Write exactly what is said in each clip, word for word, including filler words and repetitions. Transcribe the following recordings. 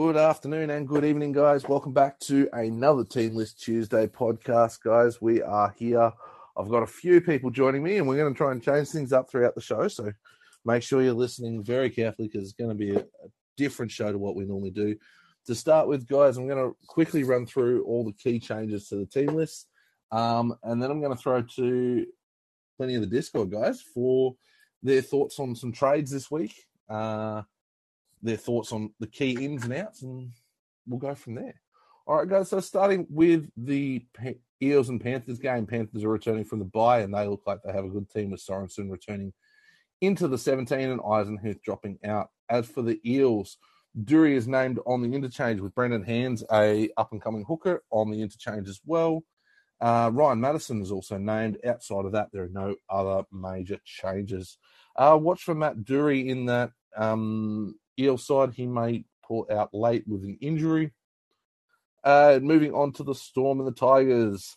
Good afternoon and good evening, guys. Welcome back to another Team List Tuesday podcast, guys. We are here. I've got a few people joining me, and we're going to try and change things up throughout the show. So make sure you're listening very carefully because it's going to be a, a different show to what we normally do. To start with, guys, I'm going to quickly run through all the key changes to the team list, um, and then I'm going to throw to plenty of the Discord guys for their thoughts on some trades this week. Uh, their thoughts on the key ins and outs, and we'll go from there. All right, guys, so starting with the Eels and Panthers game, Panthers are returning from the bye, and they look like they have a good team with Sorensen returning into the seventeen and Eisenhuth dropping out. As for the Eels, Dury is named on the interchange with Brandon Hands, a up-and-coming hooker, on the interchange as well. Uh, Ryan Madison is also named. Outside of that, there are no other major changes. Uh, watch for Matt Dury in that um, Eel side. He may pull out late with an injury. Uh, moving on to the Storm and the Tigers.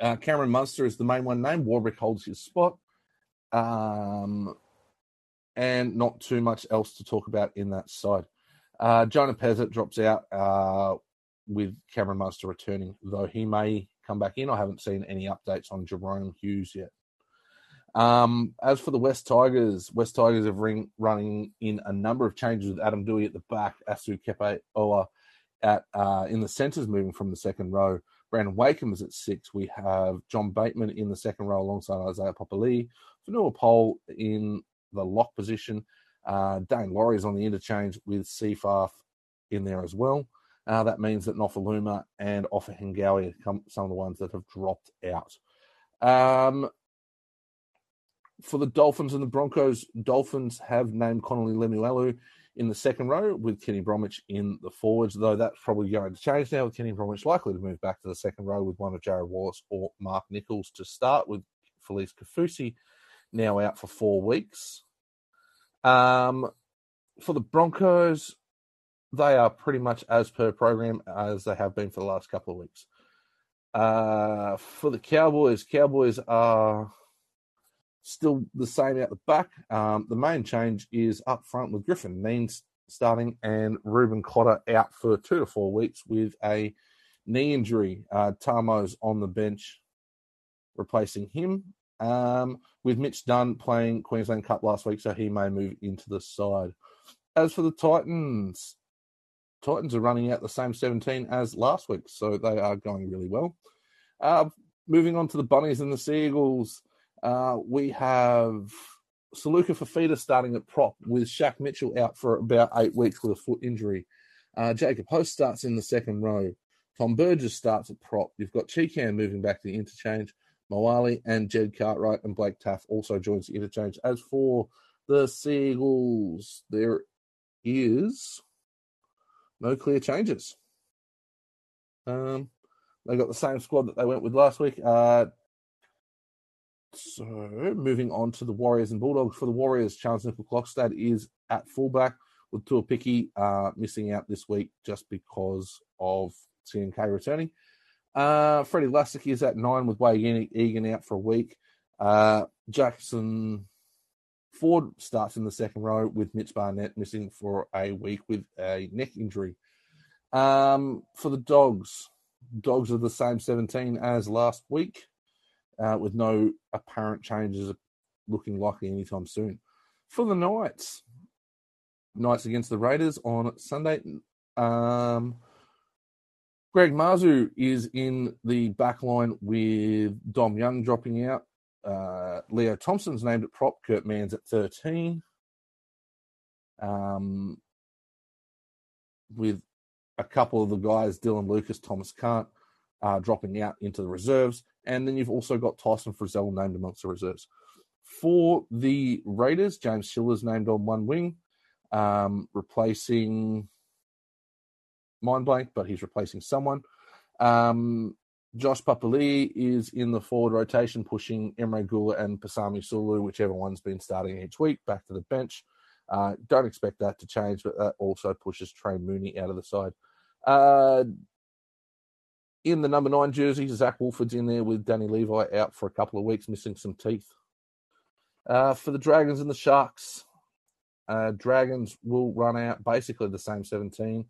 Uh, Cameron Munster is the main one named. Warwick holds his spot. Um, and not too much else to talk about in that side. Uh, Jonah Pezzett drops out uh, with Cameron Munster returning, though he may come back in. I haven't seen any updates on Jerome Hughes yet. Um, as for the West Tigers, West Tigers have ring, running in a number of changes with Adam Dewey at the back, Asu Kepe Oa at uh, in the centres moving from the second row. Brandon Wakeham is at six. We have John Bateman in the second row alongside Isaiah Papali. Fanua Pole in the lock position. Uh, Dane Laurie is on the interchange with Seafarth in there as well. Uh, that means that Nofaluma and Ofa Hengawi are come, some of the ones that have dropped out. Um, for the Dolphins and the Broncos, Dolphins have named Connolly Lemuelu in the second row with Kenny Bromwich in the forwards, though that's probably going to change now with Kenny Bromwich likely to move back to the second row with one of Jared Wallace or Mark Nichols to start, with Felice Kafusi now out for four weeks. Um, for the Broncos, they are pretty much as per program as they have been for the last couple of weeks. Uh, for the Cowboys, Cowboys are still the same out the back. Um, the main change is up front with Griffin Means starting and Reuben Cotter out for two to four weeks with a knee injury. Uh, Tamo's on the bench replacing him. Um, with Mitch Dunn playing Queensland Cup last week, so he may move into the side. As for the Titans, Titans are running out the same seventeen as last week, so they are going really well. Uh, moving on to the Bunnies and the Seagulls, uh, we have Saluka Fafita starting at prop with Shaq Mitchell out for about eight weeks with a foot injury. Uh, Jacob Host starts in the second row. Tom Burgess starts at prop. You've got Cheekham moving back to the interchange. Mawali and Jed Cartwright and Blake Taff also joins the interchange. As for the Seagulls, there is no clear changes. Um, they got the same squad that they went with last week. Uh, so moving on to the Warriors and Bulldogs. For the Warriors, Charles Nickel-Klokstad is at fullback with Tuapiki uh, missing out this week just because of C N K returning. Uh, Freddie Lassick is at nine with Wayne Egan out for a week. Uh, Jackson Ford starts in the second row with Mitch Barnett missing for a week with a neck injury. Um, for the Dogs, Dogs are the same seventeen as last week uh, with no apparent changes looking likely anytime soon. For the Knights, Knights against the Raiders on Sunday. Um... Greg Marzu is in the back line with Dom Young dropping out. Uh, Leo Thompson's named at prop. Kurt Mann's at thirteen. Um, with a couple of the guys, Dylan Lucas, Thomas Cant, uh, dropping out into the reserves. And then you've also got Tyson Frizzell named amongst the reserves. For the Raiders, James Schiller's named on one wing, um, replacing... mind blank, but he's replacing someone. Um, Josh Papali is in the forward rotation, pushing Emre Gula and Pasami Sulu, whichever one's been starting each week, back to the bench. Uh, don't expect that to change, but that also pushes Trey Mooney out of the side. Uh, in the number nine jersey, Zach Wolford's in there with Danny Levi out for a couple of weeks, missing some teeth. Uh, for the Dragons and the Sharks, Uh, Dragons will run out basically the same seventeen,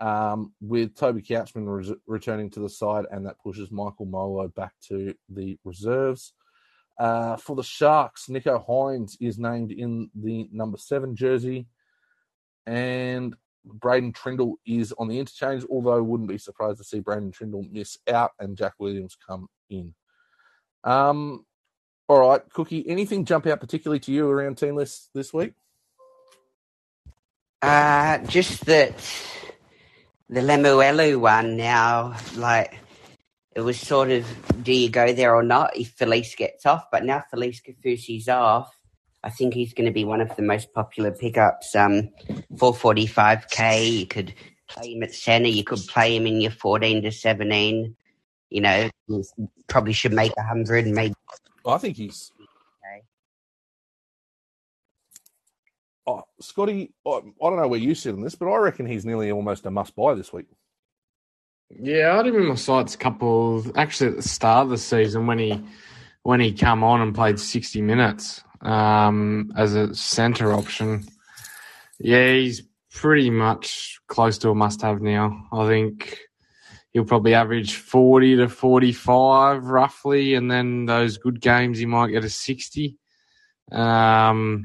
um, with Toby Couchman res- returning to the side, and that pushes Michael Molo back to the reserves. Uh, for the Sharks, Nico Hines is named in the number seven jersey, and Braden Trindle is on the interchange, although wouldn't be surprised to see Braden Trindle miss out and Jack Williams come in. Um, all right, Cookie, anything jump out particularly to you around team lists this week? Uh, just that the Lemuelu one now, like, it was sort of, do you go there or not if Felice gets off? But now Felice Kafusi's off, I think he's going to be one of the most popular pickups. Um, four forty-five K, you could play him at centre, you could play him in your fourteen to seventeen. You know, probably should make one hundred and maybe. Well, I think he's. Okay. Oh, Scotty, I don't know where you sit on this, but I reckon he's nearly almost a must buy this week. Yeah, I had him in my sights a couple, actually at the start of the season when he when he came on and played sixty minutes um, as a centre option. Yeah, he's pretty much close to a must-have now. I think he'll probably average forty to forty-five roughly, and then those good games he might get a sixty. Um,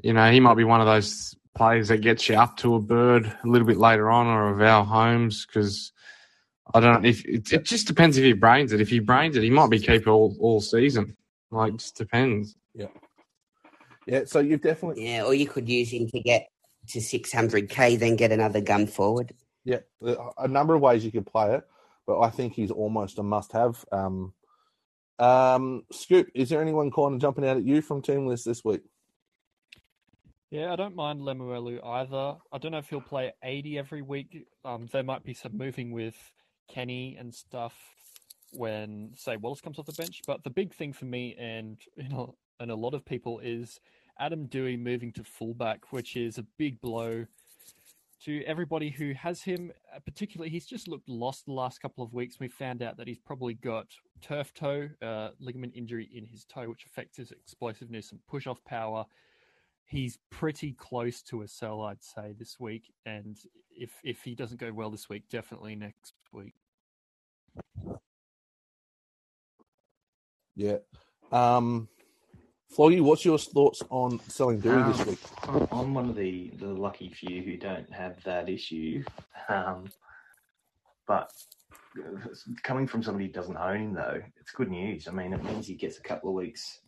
you know, he might be one of those players that gets you up to a bird a little bit later on or a Val Holmes, because I don't know. If, it, it just depends if he brains it. If he brains it, he might be keeper all, all season. Like, it just depends. Yeah. Yeah, so you've definitely... Yeah, or you could use him to get to six hundred K, then get another gun forward. Yeah, a number of ways you could play it, but I think he's almost a must-have. Um, um, Scoop, is there anyone kind of jumping out at you from team list this week? Yeah, I don't mind Lemuelu either. I don't know if he'll play eighty every week. Um, there might be some moving with Kenny and stuff when, say, Wallace comes off the bench. But the big thing for me and you know, and a lot of people is Adam Dewey moving to fullback, which is a big blow to everybody who has him. Particularly, he's just looked lost the last couple of weeks. We found out that he's probably got turf toe, uh, ligament injury in his toe, which affects his explosiveness and push-off power. He's pretty close to a sell, I'd say, this week. And if if he doesn't go well this week, definitely next week. Yeah. Um, Floggy, what's your thoughts on selling Dury um, this week? I'm one of the, the lucky few who don't have that issue. Um, but coming from somebody who doesn't own him, though, it's good news. I mean, it means he gets a couple of weeks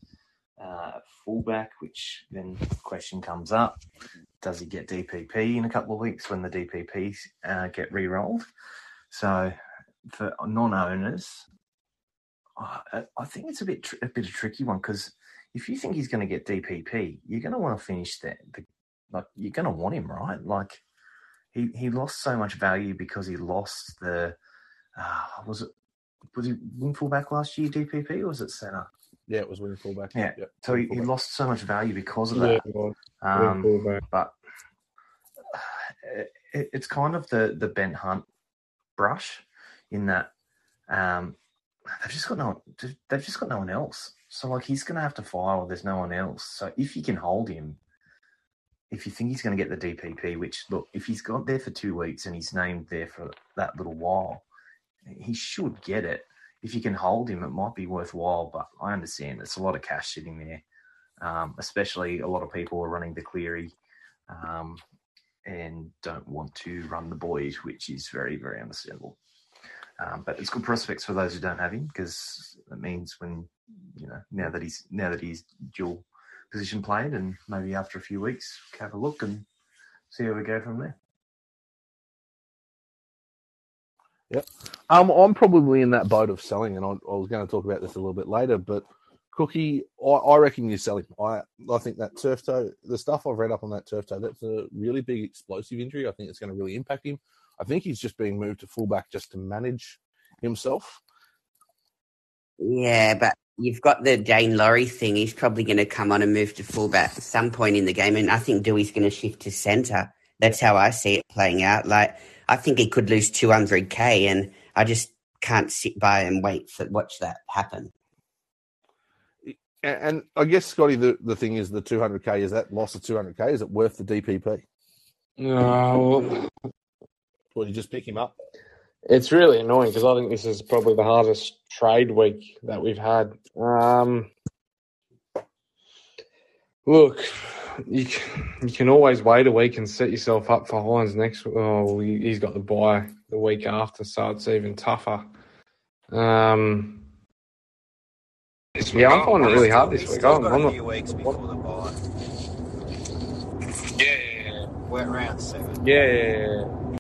uh, fullback, which then the question comes up. Does he get D P P in a couple of weeks when the D P Ps uh, get re-rolled? So for non-owners, I, I think it's a bit a bit of a tricky one because if you think he's going to get D P P, you're going to want to finish that. Like, you're going to want him, right? Like, he, he lost so much value because he lost the uh, was it was he wing fullback last year D P P or was it centre? Yeah, it was wing fullback. Yeah, yep. So he, he lost so much value because of that. Yeah, um, but it, it's kind of the the Ben Hunt brush in that um, they've just got no they've just got no one else. So, like, he's going to have to fire or there's no one else. So, if you can hold him, if you think he's going to get the D P P, which, look, if he's got there for two weeks and he's named there for that little while, he should get it. If you can hold him, it might be worthwhile, but I understand it's a lot of cash sitting there, um, especially a lot of people are running the Cleary um, and don't want to run the Boyd, which is very, very understandable. Um, but it's good prospects for those who don't have him because it means when, you know, now that he's now that he's dual position played and maybe after a few weeks, have a look and see how we go from there. Yep. Um, I'm probably in that boat of selling, and I, I was going to talk about this a little bit later, but Cookie, I, I reckon you're selling. I, I think that turf toe, the stuff I've read up on that turf toe, that's a really big explosive injury. I think it's going to really impact him. I think he's just being moved to fullback just to manage himself. Yeah, but you've got the Dane Laurie thing. He's probably going to come on and move to fullback at some point in the game, and I think Dewey's going to shift to centre. That's how I see it playing out. Like, I think he could lose two hundred K, and I just can't sit by and wait for watch that happen. And, and I guess, Scotty, the, the thing is the two hundred K, is that loss of two hundred K, is it worth the D P P? No. Well, you just pick him up. It's really annoying because I think this is probably the hardest trade week that we've had. Um, look, you you can always wait a week and set yourself up for Hines next. Oh, he's got the bye the week after, so it's even tougher. Um, yeah, I'm finding it really hard this week. I'm, I'm not, weeks before the bye. Yeah, yeah, yeah. We're at round seven. Yeah, yeah, yeah.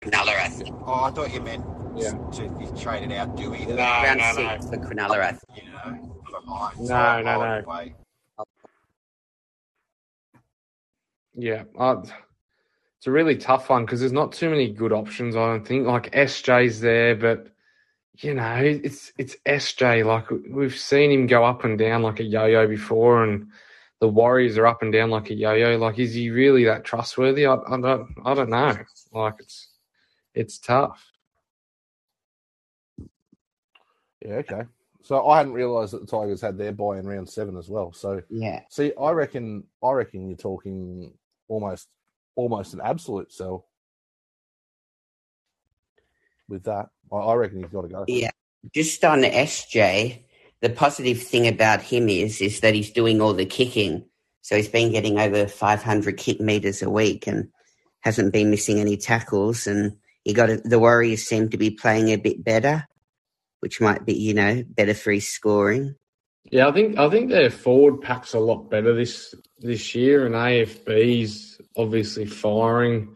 Cronulla, I think. Oh, I thought you meant yeah. to trade it out, Dewey. No, Round no, six no. for Cronulla, I think. You know, for mine. No, so no, no. Way. Yeah, uh, it's a really tough one because there's not too many good options, I don't think. Like, S J's there, but, you know, it's it's S J. Like, we've seen him go up and down like a yo-yo before, and the Warriors are up and down like a yo-yo. Like, is he really that trustworthy? I, I, don't, I don't know. Like, it's... It's tough. Yeah, okay. So I hadn't realised that the Tigers had their bye in round seven as well. So yeah, see, I reckon, I reckon you're talking almost, almost an absolute sell with that. I, I reckon he's got to go. Yeah, just on S J, the positive thing about him is is that he's doing all the kicking. So he's been getting over five hundred kick meters a week and hasn't been missing any tackles and. He got a, the Warriors seem to be playing a bit better, which might be, you know, better for his scoring. Yeah, I think I think their forward pack's a lot better this this year, and A F B's obviously firing.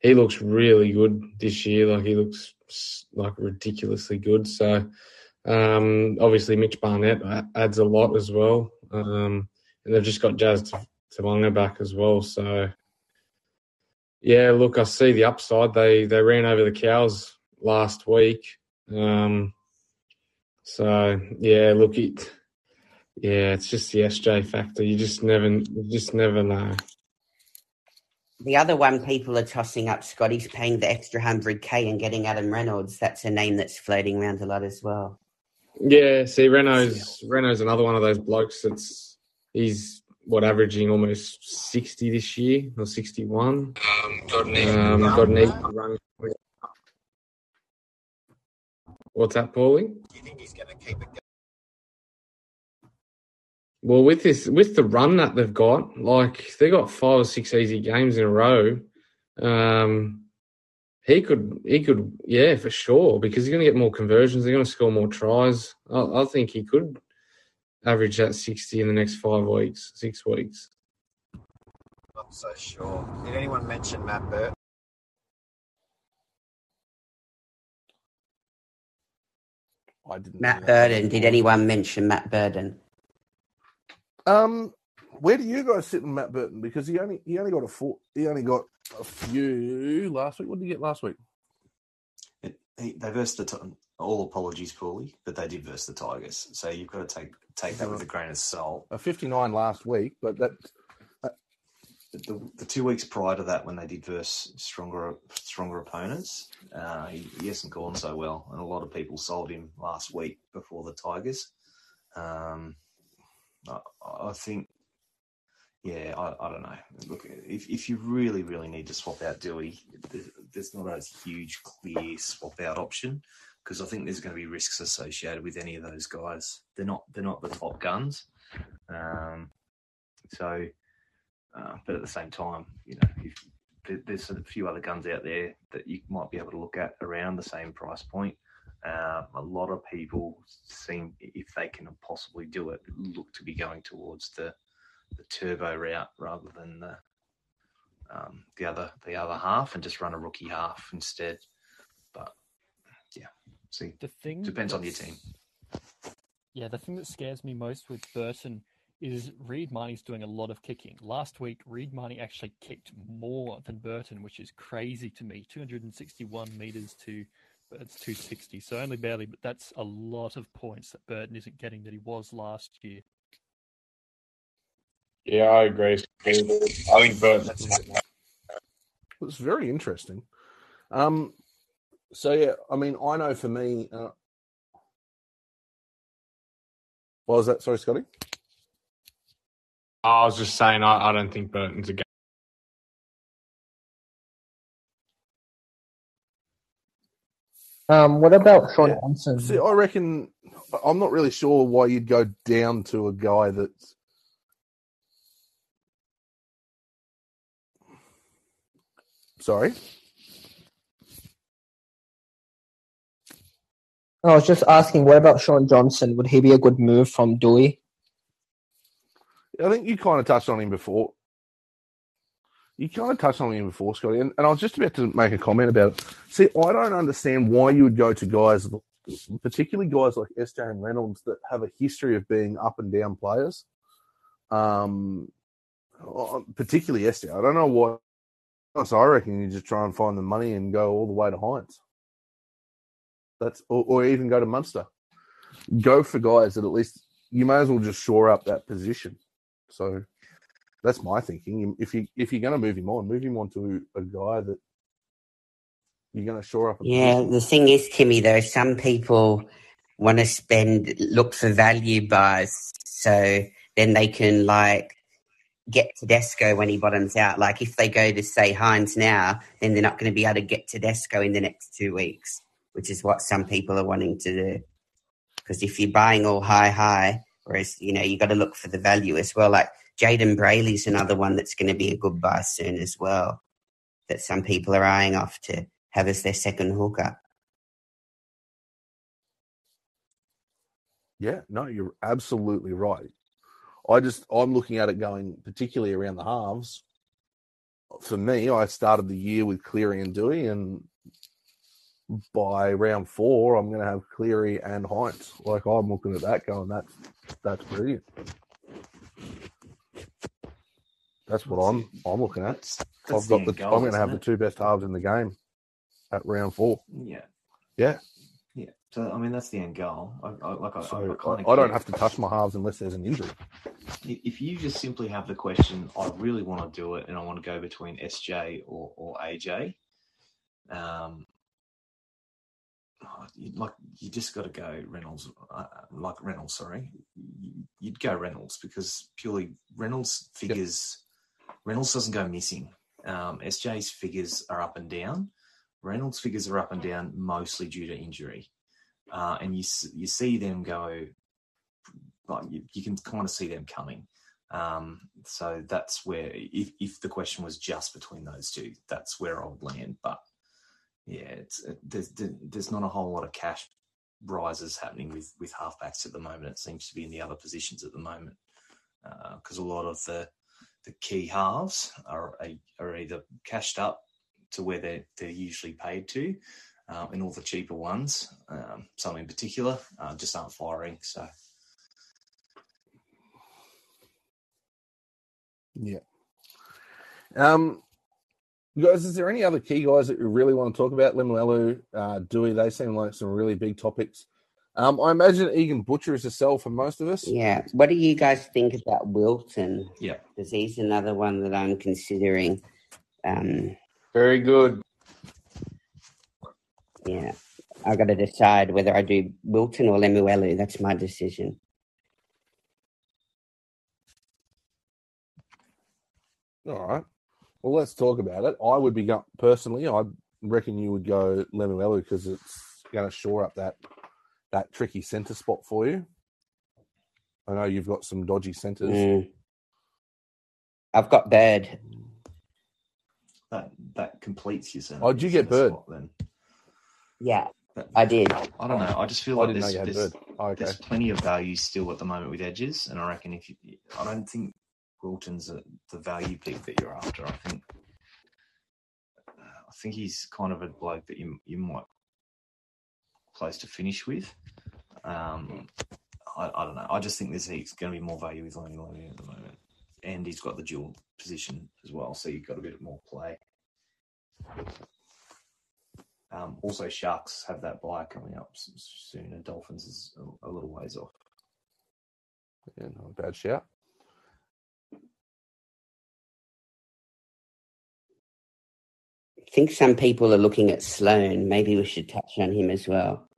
He looks really good this year. Like he looks like ridiculously good. So um, obviously Mitch Barnett adds a lot as well, um, and they've just got Jazz Tabanga back as well. So. Yeah, look, I see the upside. They they ran over the Cows last week. Um, so, yeah, look, it, yeah, it's just the S J factor. You just never you just never know. The other one people are tossing up, Scotty's paying the extra one hundred K and getting Adam Reynolds. That's a name that's floating around a lot as well. Yeah, see, Reynolds, Reynolds another one of those blokes that's he's... What averaging almost sixty this year or sixty-one? Um, got an even um, run. What's that, Paulie? Do you think he's going to keep it going? Well, with this, with the run that they've got, like they got five or six easy games in a row. Um, he could, he could, yeah, for sure, because he's going to get more conversions. They're going to score more tries. I, I think he could. Average at sixty in the next five weeks, six weeks. Not so sure. Did anyone mention Matt Burt? I didn't. Matt Burden. Did anyone mention Matt Burden? Um, where do you guys sit on Matt Burton? Because he only he only got a four, he only got a few last week. What did he get last week? It, he, they versed the time. All apologies, Paulie, but they did verse the Tigers, so you've got to take take that with a grain of salt. A fifty-nine last week, but that uh... the, the two weeks prior to that, when they did verse stronger stronger opponents, uh, he, he hasn't gone so well, and a lot of people sold him last week before the Tigers. Um, I, I think, yeah, I, I don't know. Look, if if you really really need to swap out Dewey, there's not a huge clear swap out option. Because I think there's going to be risks associated with any of those guys. They're not they're not the top guns. Um, so, uh, but at the same time, you know, if, there, there's a few other guns out there that you might be able to look at around the same price point. Uh, a lot of people seem, if they can possibly do it, look to be going towards the the turbo route rather than the um, the other the other half and just run a rookie half instead. But yeah. See, the thing depends on your team. Yeah, the thing that scares me most with Burton is Reid Marnie's doing a lot of kicking. Last week, Reid Marnie actually kicked more than Burton, which is crazy to me. two hundred sixty-one metres to Burton's two hundred sixty, so only barely, but that's a lot of points that Burton isn't getting that he was last year. Yeah, I agree. I think Burton. It's very interesting. Um. So, yeah, I mean, I know for me, uh, What was that? Sorry, Scotty. I was just saying I, I don't think Burton's a game. Um, what about Sean yeah. Johnson? See, I reckon I'm not really sure why you'd go down to a guy that's sorry. I was just asking, what about Sean Johnson? Would he be a good move from Dewey? I think you kind of touched on him before. You kind of touched on him before, Scotty, and, and I was just about to make a comment about it. See, I don't understand why you would go to guys, particularly guys like S J and Reynolds, that have a history of being up and down players. Um, particularly S J. I don't know why. So I reckon you just try and find the money and go all the way to Hines. That's, or, or even go to Munster. Go for guys that at least you may as well just shore up that position. So that's my thinking. If you if you're going to move him on, move him on to a guy that you're going to shore up. A yeah, position. The thing is, Timmy, though, some people want to spend look for value buys, so then they can like get Tedesco when he bottoms out. Like if they go to say Hines now, then they're not going to be able to get Tedesco in the next two weeks. Which is what some people are wanting to do. Because if you're buying all high, high, whereas, you know, you've got to look for the value as well. Like Jaden Brayley's another one that's going to be a good buy soon as well, that some people are eyeing off to have as their second hooker. Yeah, no, you're absolutely right. I just, I'm looking at it going particularly around the halves. For me, I started the year with Cleary and Dewey, and by round four, I'm going to have Cleary and Hines. Like, I'm looking at that going, that's, that's brilliant. That's what I'm I'm looking at. That's, that's I've got the, the goal, I'm going to have it? the two best halves in the game at round four. Yeah. Yeah. Yeah. So, I mean, that's the end goal. I, I, like I, so I, I, kind of I don't have to touch my halves unless there's an injury. If you just simply have the question, I really want to do it and I want to go between S J or, or A J, um, like you just got to go Reynolds, uh, like Reynolds. Sorry, you'd go Reynolds because purely Reynolds figures. Yep. Reynolds doesn't go missing. Um, S J's figures are up and down. Reynolds' figures are up and down, mostly due to injury. Uh, and you you see them go. Like you, you can kind of see them coming. Um, so that's where, if, if the question was just between those two, that's where I would land. But yeah, it's, it, there's there's not a whole lot of cash rises happening with, with halfbacks at the moment. It seems to be in the other positions at the moment because uh, a lot of the the key halves are are either cashed up to where they're, they're usually paid to um, and all the cheaper ones, um, some in particular, uh, just aren't firing. So, yeah. Um. Guys, is there any other key guys that you really want to talk about? Lemuelu, uh, Dewey, they seem like some really big topics. Um, I imagine Egan Butcher is a sell for most of us. Yeah. What do you guys think about Wilton? Yeah. Because he's another one that I'm considering. Um, Very good. Yeah. I've got to decide whether I do Wilton or Lemuelu. That's my decision. All right. Well, let's talk about it. I would be go- personally. I reckon you would go Lemuelu because it's going to shore up that that tricky centre spot for you. I know you've got some dodgy centres. Mm. I've got Bird. That that completes your centre. Oh, did you get Bird spot, then? Yeah, that, I did. I don't know. I just feel I like there's there's, oh, okay. there's plenty of value still at the moment with edges, and I reckon if you, I don't think. Wilton's the value pick that you're after. I think I think he's kind of a bloke that you you might close to finish with. Um, I, I don't know. I just think there's he's going to be more value with Lonnie Lonnie at the moment, and he's got the dual position as well, so you've got a bit more play. Um, also, Sharks have that buy coming up soon, and Dolphins is a, a little ways off. Yeah, not a bad shout. I think some people are looking at Sloan. Maybe we should touch on him as well.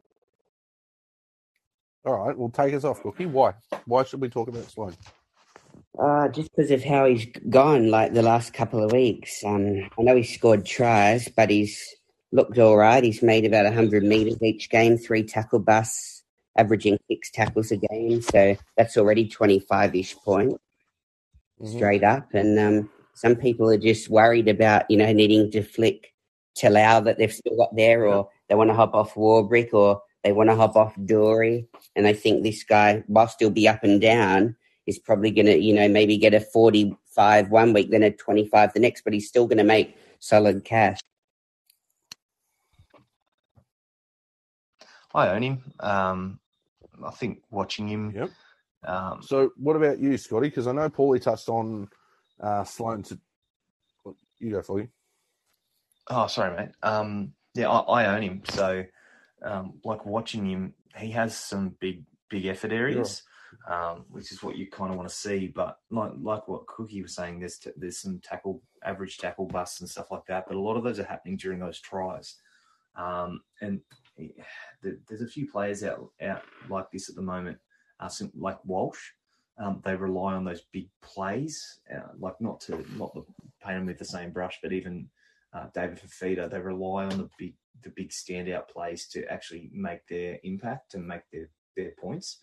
All right, well, take us off, Cookie. Why? Why should we talk about Sloan? Uh, just because of how he's gone, like, the last couple of weeks. Um, I know he scored tries, but he's looked all right. He's made about one hundred metres each game, three tackle busts, averaging six tackles a game. So that's already twenty-five-ish points mm-hmm. straight up. And um, some people are just worried about, you know, needing to flick Talau that they've still got there, or they want to hop off Warbrick, or they want to hop off Dury, and they think this guy, whilst he'll be up and down, is probably going to, you know, maybe get a forty-five one week, then a twenty-five the next, but he's still going to make solid cash. I own him. Um, I think watching him. Yep. Um, so what about you, Scotty? Because I know Paulie touched on uh, Sloan. To... You go, Paulie. Oh, sorry, mate. Um, yeah, I, I own him, so... Um, like watching him, he has some big, big effort areas, yeah. um, which is what you kind of want to see. But like, like what Cookie was saying, there's t- there's some tackle, average tackle busts and stuff like that. But a lot of those are happening during those tries. Um, and he, th- there's a few players out out like this at the moment, uh, like Walsh. Um, they rely on those big plays, uh, like not to not to paint them with the same brush, but even uh, David Fafita, they rely on the big. the big standout plays to actually make their impact and make their, their points.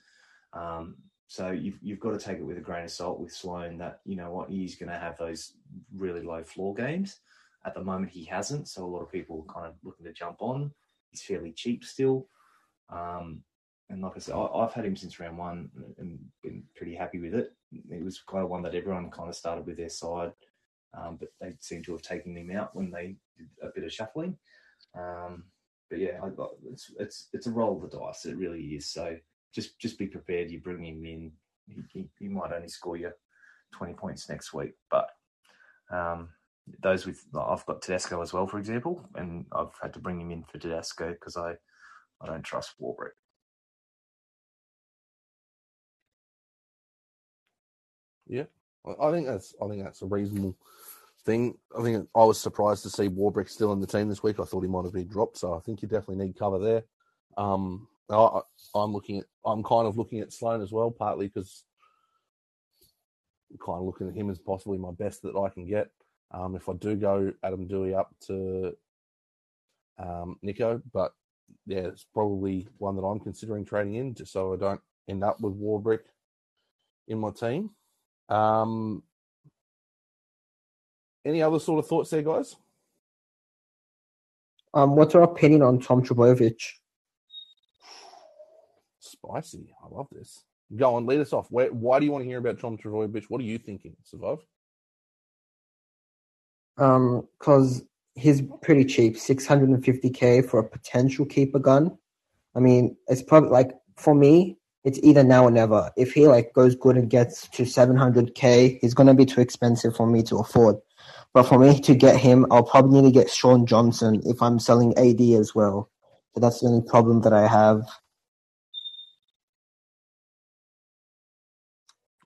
Um, so you've, you've got to take it with a grain of salt with Sloan that, you know what, he's going to have those really low floor games. At the moment, he hasn't. So a lot of people are kind of looking to jump on. He's fairly cheap still. Um, and like I said, I, I've had him since round one and been pretty happy with it. It was kind of one that everyone kind of started with their side, um, but they seem to have taken him out when they did a bit of shuffling. Um, but yeah, I, it's it's it's a roll of the dice. It really is. So just just be prepared. You bring him in, he, he, he might only score you twenty points next week. But um, those with I've got Tedesco as well, for example, and I've had to bring him in for Tedesco because I, I don't trust Warbrick. Yeah, I think that's I think that's a reasonable. thing. I think I was surprised to see Warbrick still in the team this week. I thought he might have been dropped, so I think you definitely need cover there. Um, I, I'm looking at, I'm kind of looking at Sloan as well, partly because I'm kind of looking at him as possibly my best that I can get. Um, if I do go Adam Dewey up to um, Nico, but yeah, it's probably one that I'm considering trading in just so I don't end up with Warbrick in my team. Um, Any other sort of thoughts there, guys? Um, what's our opinion on Tom Trbojevic? Spicy. I love this. Go on, lead us off. Where, why do you want to hear about Tom Trbojevic? What are you thinking, Savov? Um, because he's pretty cheap, six hundred fifty K for a potential keeper gun. I mean, it's probably like, for me, it's either now or never. If he like goes good and gets to seven hundred K, he's going to be too expensive for me to afford. But for me to get him, I'll probably need to get Sean Johnson if I'm selling A D as well. So that's the only problem that I have.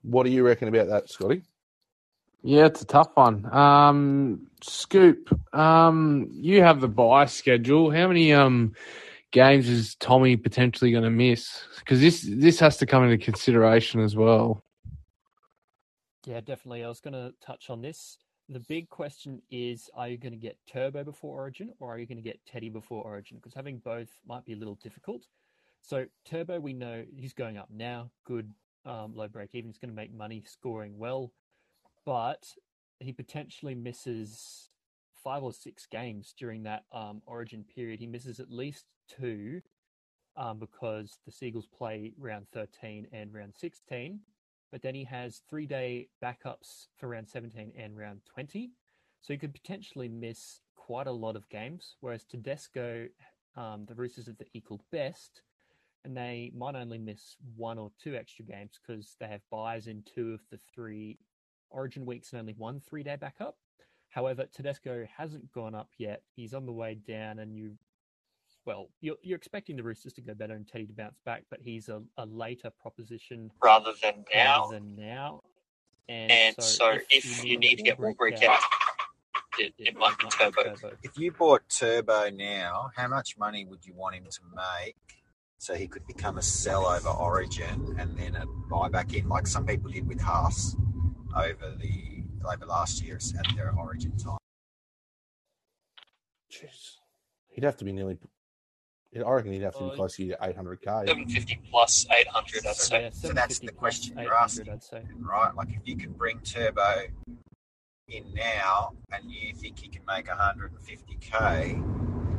What do you reckon about that, Scotty? Yeah, it's a tough one. Um, Scoop, um, you have the buy schedule. How many um, games is Tommy potentially going to miss? Because this, this has to come into consideration as well. Yeah, definitely. I was going to touch on this. The big question is, are you going to get Turbo before Origin or are you going to get Teddy before Origin? Because having both might be a little difficult. So Turbo, we know he's going up now. Good um, low break even. He's going to make money scoring well. But he potentially misses five or six games during that um, Origin period. He misses at least two um, because the Seagulls play round thirteen and round sixteen. But then he has three-day backups for round seventeen and round twenty. So he could potentially miss quite a lot of games, whereas Tedesco, um, the Roosters have the equal best, and they might only miss one or two extra games because they have buys in two of the three Origin weeks and only one three-day backup. However, Tedesco hasn't gone up yet. He's on the way down, and you, well, you're, you're expecting the Roosters to go better and Teddy to bounce back, but he's a, a later proposition rather than now. Rather than now. And, and so, so if, if you, you need to get Warbrick out, it, it, it might be turbo. turbo. If you bought Turbo now, how much money would you want him to make so he could become a sell over Origin and then a buyback in, like some people did with halves over the over last year's at their Origin time. Jeez, he'd have to be nearly. I reckon he'd have to be close to eight hundred K. seven fifty plus eight hundred, I'd say. Yeah, so that's the question you're asking, I'd say. Right? Like, if you can bring Turbo in now and you think he can make one fifty K,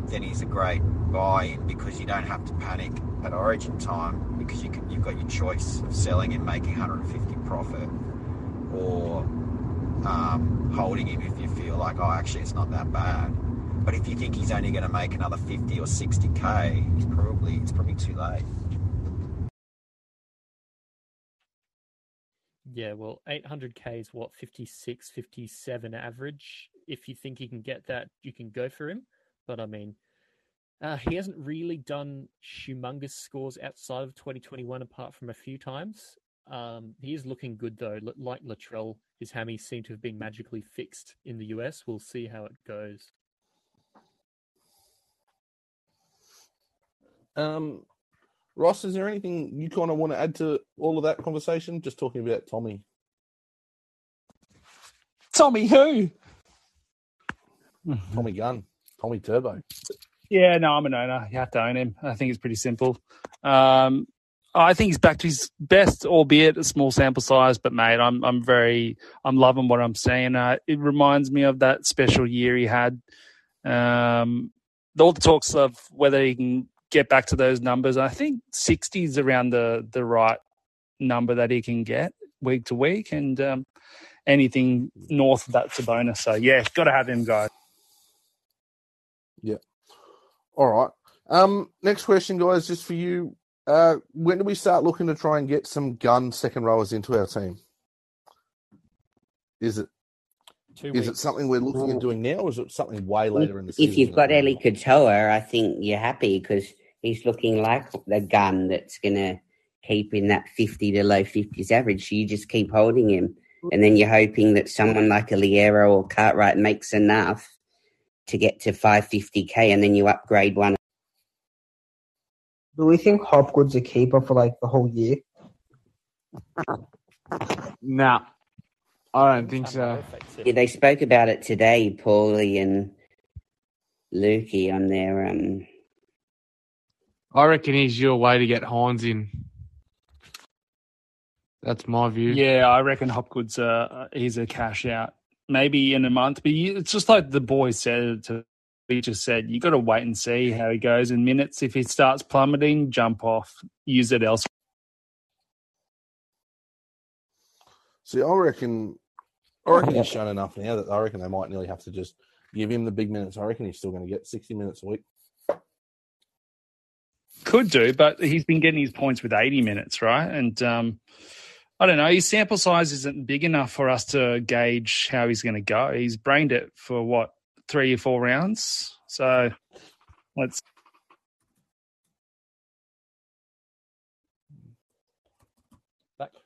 then he's a great buy-in because you don't have to panic at Origin time because you can, you've got your choice of selling and making one fifty profit or um, holding him if you feel like, oh, actually, it's not that bad. But if you think he's only going to make another fifty or sixty k, he's probably it's probably too late. Yeah, well, eight hundred k is what fifty-six, fifty-seven average. If you think you can get that, you can go for him. But I mean, uh, he hasn't really done humongous scores outside of twenty twenty one, apart from a few times. Um, he is looking good though. Like Latrell, his hammy seemed to have been magically fixed in the U S. We'll see how it goes. Um, Ross, is there anything you kind of want to add to all of that conversation? Just talking about Tommy. Tommy who? Tommy Gunn. Tommy Turbo. Yeah, no, I'm an owner. You have to own him. I think it's pretty simple. Um, I think he's back to his best, albeit a small sample size. But mate, I'm I'm very I'm loving what I'm seeing. Uh, it reminds me of that special year he had. Um, all the talks of whether he can get back to those numbers. I think sixty is around the, the right number that he can get week to week, and um, anything north of that's a bonus. So, yeah, got to have him, guys. Yeah. All right. Um, next question, guys, just for you. Uh, when do we start looking to try and get some gun second rowers into our team? Is it Two is weeks. It something we're looking at doing now, or is it something way later in the season? If you've got Eli Katoa, I think you're happy because he's looking like the gun that's going to keep in that fifty to low fifties average. So you just keep holding him, and then you're hoping that someone like a Liero or Cartwright makes enough to get to five fifty K, and then you upgrade one. Do we think Hopgood's a keeper for like the whole year? Nah. I don't think so. Yeah, they spoke about it today, Paulie and Lukey on their... Um... I reckon he's your way to get Hines in. That's my view. Yeah, I reckon Hopgood's a, he's a cash out. Maybe in a month, but you, it's just like the boy said, to, he just said, you got to wait and see how he goes in minutes. If he starts plummeting, jump off, use it elsewhere. See, I reckon, I reckon he's shown enough now that I reckon they might nearly have to just give him the big minutes. I reckon he's still going to get sixty minutes a week. Could do, but he's been getting his points with eighty minutes, right? And um, I don't know, his sample size isn't big enough for us to gauge how he's going to go. He's brained it for, what, three or four rounds? So let's...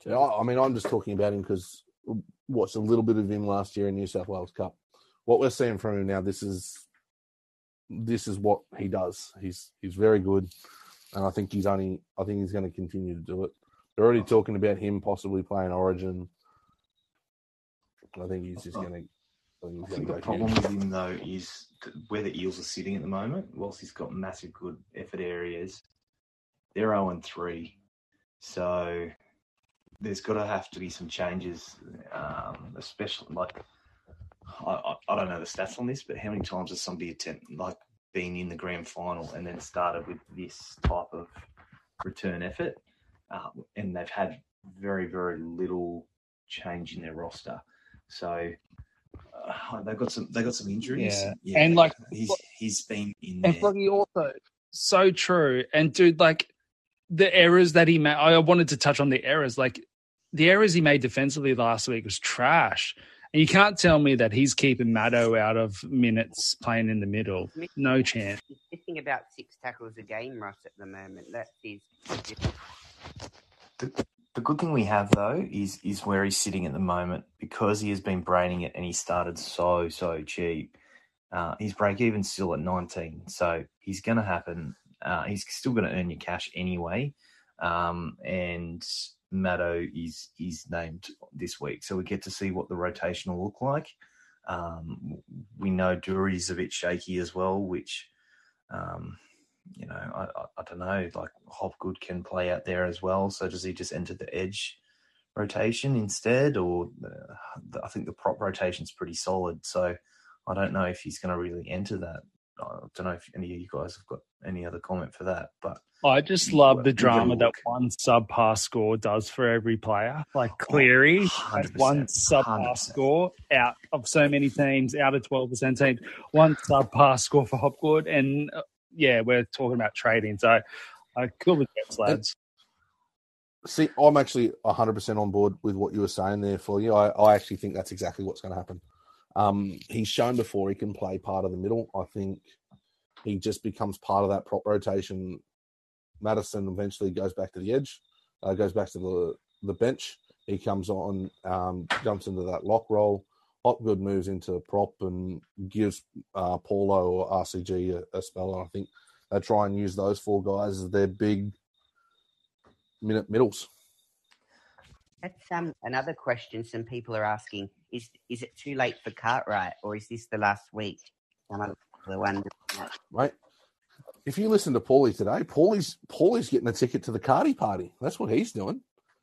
Yeah, I mean, I'm just talking about him because we watched a little bit of him last year in New South Wales Cup. What we're seeing from him now, this is this is what he does. He's he's very good, and I think he's only I think he's going to continue to do it. They're already talking about him possibly playing Origin. I think he's just going to. I think the problem with him though is where the Eels are sitting at the moment. Whilst he's got massive good effort areas, they're oh and three, so. There's got to have to be some changes, um, especially like I, I, I don't know the stats on this, but how many times has somebody attempt like been in the grand final and then started with this type of return effort, uh, and they've had very very little change in their roster, so uh, they've got some they got some injuries. Yeah, yeah and like he's he's been in. And Froggy also so true, and dude like the errors that he made. I wanted to touch on the errors like. The errors he made defensively last week was trash. And you can't tell me that he's keeping Maddo out of minutes playing in the middle. No chance. He's missing about six tackles a game, Ross, at the moment. That's his... The, the good thing we have, though, is is where he's sitting at the moment because he has been braining it and he started so, so cheap. Uh, his break-even's still at nineteen, so he's going to happen Uh, he's still going to earn your cash anyway. Um, and Maddo is is named this week. So we get to see what the rotation will look like. Um, we know Dury's a bit shaky as well, which, um, you know, I, I, I don't know, like Hopgood can play out there as well. So does he just enter the edge rotation instead? Or uh, I think the prop rotation is pretty solid. So I don't know if he's going to really enter that. I don't know if any of you guys have got any other comment for that, but I just love the drama that one subpar score does for every player. Like Cleary, oh, one subpar score out of so many teams, out of twelve percent teams, one subpar score for Hopgood. And uh, yeah, we're talking about trading. So I cool with that, lads. See, I'm actually one hundred percent on board with what you were saying there, for you. I, I actually think that's exactly what's going to happen. Um, he's shown before he can play part of the middle. I think he just becomes part of that prop rotation. Madison eventually goes back to the edge, uh, goes back to the the bench. He comes on, um, jumps into that lock role. Hopgood moves into prop and gives uh, Paulo or R C G a, a spell. And I think they try and use those four guys as their big minute middles. That's um, another question some people are asking. Is is it too late for Cartwright, or is this the last week? Some the one, right? If you listen to Paulie today, Paulie's Paulie's getting a ticket to the Cardi party. That's what he's doing.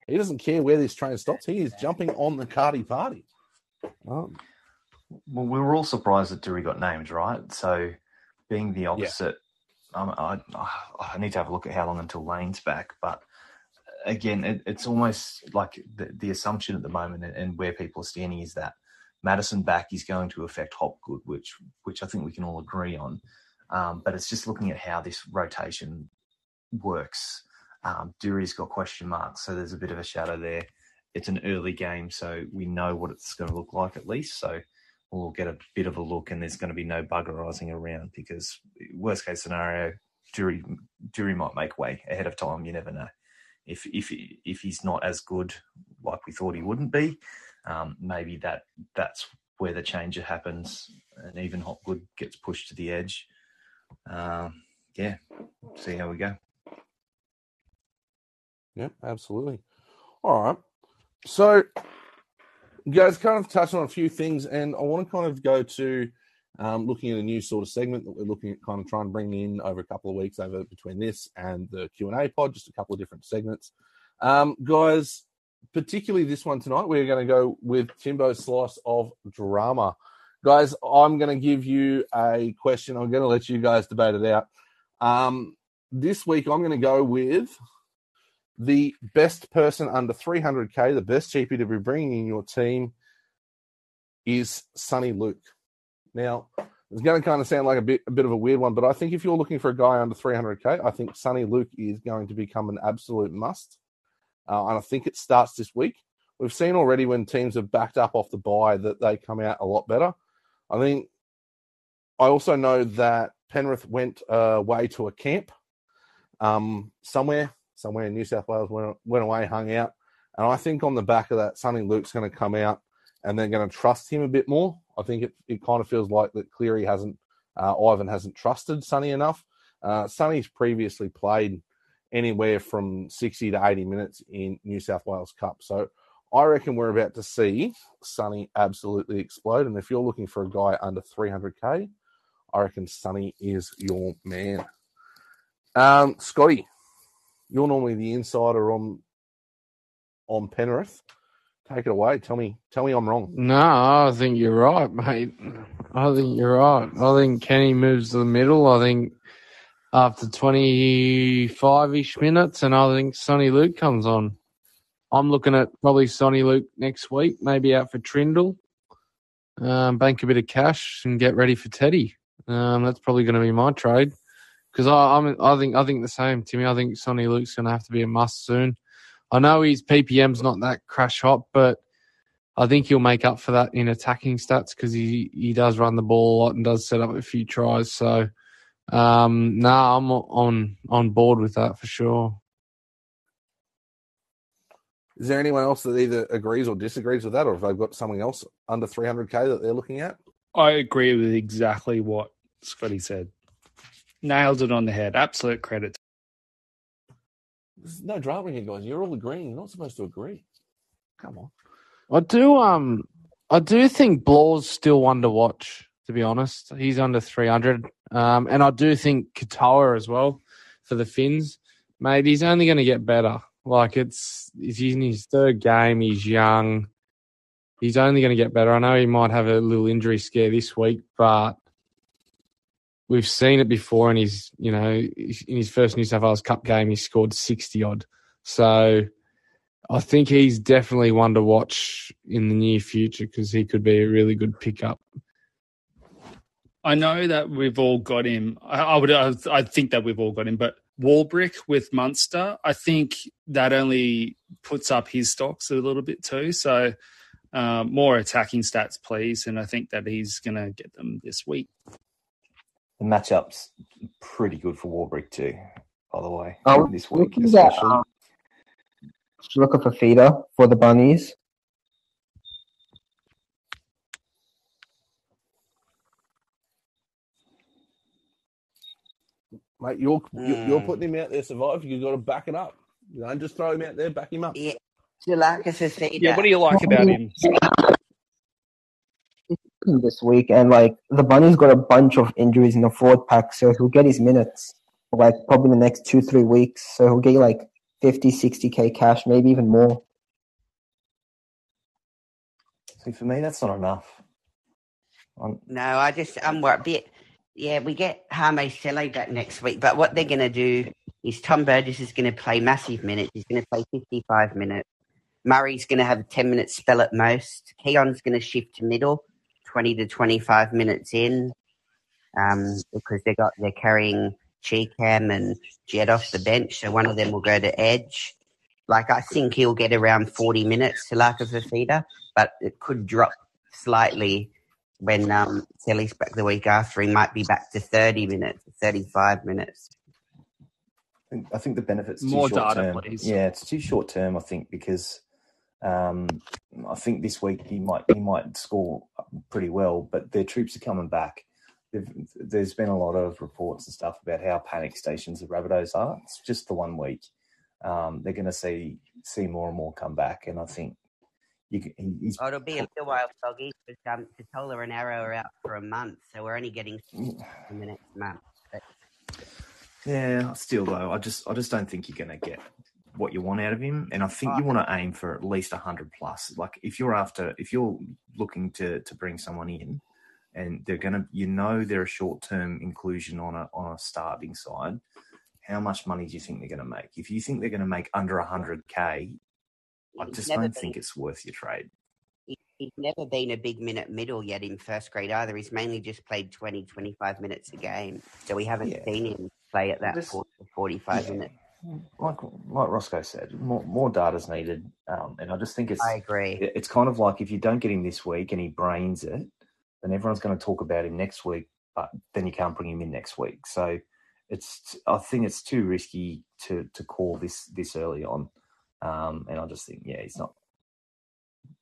He doesn't care where this train stops. He is jumping on the Cardi party. Um, well, we were all surprised that Dury got named, right? So, being the opposite, yeah. um, I I need to have a look at how long until Lane's back, but. Again, it, it's almost like the, the assumption at the moment and, and where people are standing is that Madison back is going to affect Hopgood, which which I think we can all agree on. Um, but it's just looking at how this rotation works. Um, Dury's got question marks, so there's a bit of a shadow there. It's an early game, so we know what it's going to look like at least. So we'll get a bit of a look, and there's going to be no buggerising around because worst case scenario, Dury, Dury might make way ahead of time. You never know. If if if he's not as good like we thought he wouldn't be, um, maybe that that's where the change happens, and even Hopgood gets pushed to the edge. Um, yeah, see how we go. Yeah, absolutely. All right. So, you guys kind of touched on a few things, and I want to kind of go to um, looking at a new sort of segment that we're looking at, kind of trying to bring in over a couple of weeks, over between this and the Q and A pod, just a couple of different segments. Um, guys, particularly this one tonight, we're going to go with Timbo's slice of drama. Guys, I'm going to give you a question. I'm going to let you guys debate it out. Um, this week, I'm going to go with the best person under three hundred K, the best G P to be bringing in your team is Sonny Luke. Now, it's going to kind of sound like a bit a bit of a weird one, but I think if you're looking for a guy under three hundred K, I think Sonny Luke is going to become an absolute must. Uh, and I think it starts this week. We've seen already when teams have backed up off the bye that they come out a lot better. I think I also know that Penrith went away to a camp um, somewhere, somewhere in New South Wales, went, went away, hung out. And I think on the back of that, Sonny Luke's going to come out and they're going to trust him a bit more. I think it, it kind of feels like that Cleary hasn't, uh, Ivan hasn't trusted Sonny enough. Uh, Sonny's previously played anywhere from sixty to eighty minutes in New South Wales Cup. So I reckon we're about to see Sonny absolutely explode. And if you're looking for a guy under three hundred K, I reckon Sonny is your man. Um, Scotty, you're normally the insider on on Penrith. Take it away. Tell me, tell me I'm wrong. No, I think you're right, mate. I think you're right. I think Kenny moves to the middle. I think after twenty-five-ish minutes, and I think Sonny Luke comes on. I'm looking at probably Sonny Luke next week, maybe out for Trindle. Um, bank a bit of cash and get ready for Teddy. Um, that's probably going to be my trade because I I'm, I think I think the same, Timmy. I think Sonny Luke's going to have to be a must soon. I know his P P M's not that crash hot, but I think he'll make up for that in attacking stats because he, he does run the ball a lot and does set up a few tries. So, um, no, nah, I'm on on board with that for sure. Is there anyone else that either agrees or disagrees with that, or have they got something else under three hundred K that they're looking at? I agree with exactly what Scotty said. Nailed it on the head. Absolute credit. There's no drama here, guys. You're all agreeing. You're not supposed to agree. Come on. I do um I do think Blaw's still one to watch, to be honest. He's under three hundred. Um, and I do think Katoa as well for the Finns. Mate, he's only going to get better. Like, it's he's in his third game. He's young. He's only going to get better. I know he might have a little injury scare this week, but we've seen it before. And he's, you know, in his first New South Wales Cup game, he scored sixty odd. So I think he's definitely one to watch in the near future because he could be a really good pickup. I know that we've all got him. I, I would. I, I think that we've all got him, but Warbrick with Munster, I think that only puts up his stocks a little bit too. So uh, more attacking stats, please. And I think that he's going to get them this week. The matchup's pretty good for Warbrick too, by the way. Oh, this week especially. Um, looking for feeder for the Bunnies. Mate, you're mm. you're putting him out there, survive. You've got to back it up. You know, just throw him out there, back him up. Yeah, you like us to see yeah, that. What do you like about him? This week, and like the Bunny's got a bunch of injuries in the forward pack, so he'll get his minutes like probably the next two, three weeks. So he'll get like fifty, sixty K cash, maybe even more. See, for me, that's not enough. I'm... No, I just I'm worried a bit. Yeah, we get Jaime Selly back next week, but what they're going to do is Tom Burgess is going to play massive minutes. He's going to play fifty-five minutes. Murray's going to have a ten-minute spell at most. Keon's going to shift to middle, twenty to twenty-five minutes in, um, because they got, they're carrying Cheekham and Jed off the bench, so one of them will go to edge. Like, I think he'll get around forty minutes to Laka Fafita, but it could drop slightly when um, Selly's back the week after. He might be back to thirty minutes, thirty-five minutes. I think, I think the benefit's too short term. More data, please. Yeah, it's too short term, I think, because um, I think this week he might he might score pretty well, but their troops are coming back. They've, there's been a lot of reports and stuff about how panic stations the Rabbitohs are. It's just the one week. Um, they're going to see see more and more come back, and I think You, he's, oh, it'll be a little while, Foggy, because um, Totola and Arrow are out for a month, so we're only getting in the next month. But... Yeah, still though, I just I just don't think you're going to get what you want out of him, and I think oh, you want to aim for at least a hundred plus. Like if you're after, if you're looking to, to bring someone in, and they're going to, you know, they're a short term inclusion on a on a starting side. How much money do you think they're going to make? If you think they're going to make under a hundred k. I he's just don't been, think it's worth your trade. He, he's never been a big minute middle yet in first grade either. He's mainly just played twenty, twenty-five minutes a game. So we haven't yeah. seen him play at that just, forty, forty-five yeah. minutes. Like, like Roscoe said, more, more data's needed. Um, and I just think it's... I agree. It, it's kind of like if you don't get him this week and he brains it, then everyone's going to talk about him next week, but then you can't bring him in next week. So it's. I think it's too risky to, to call this this early on. Um, and I just think, yeah, he's not.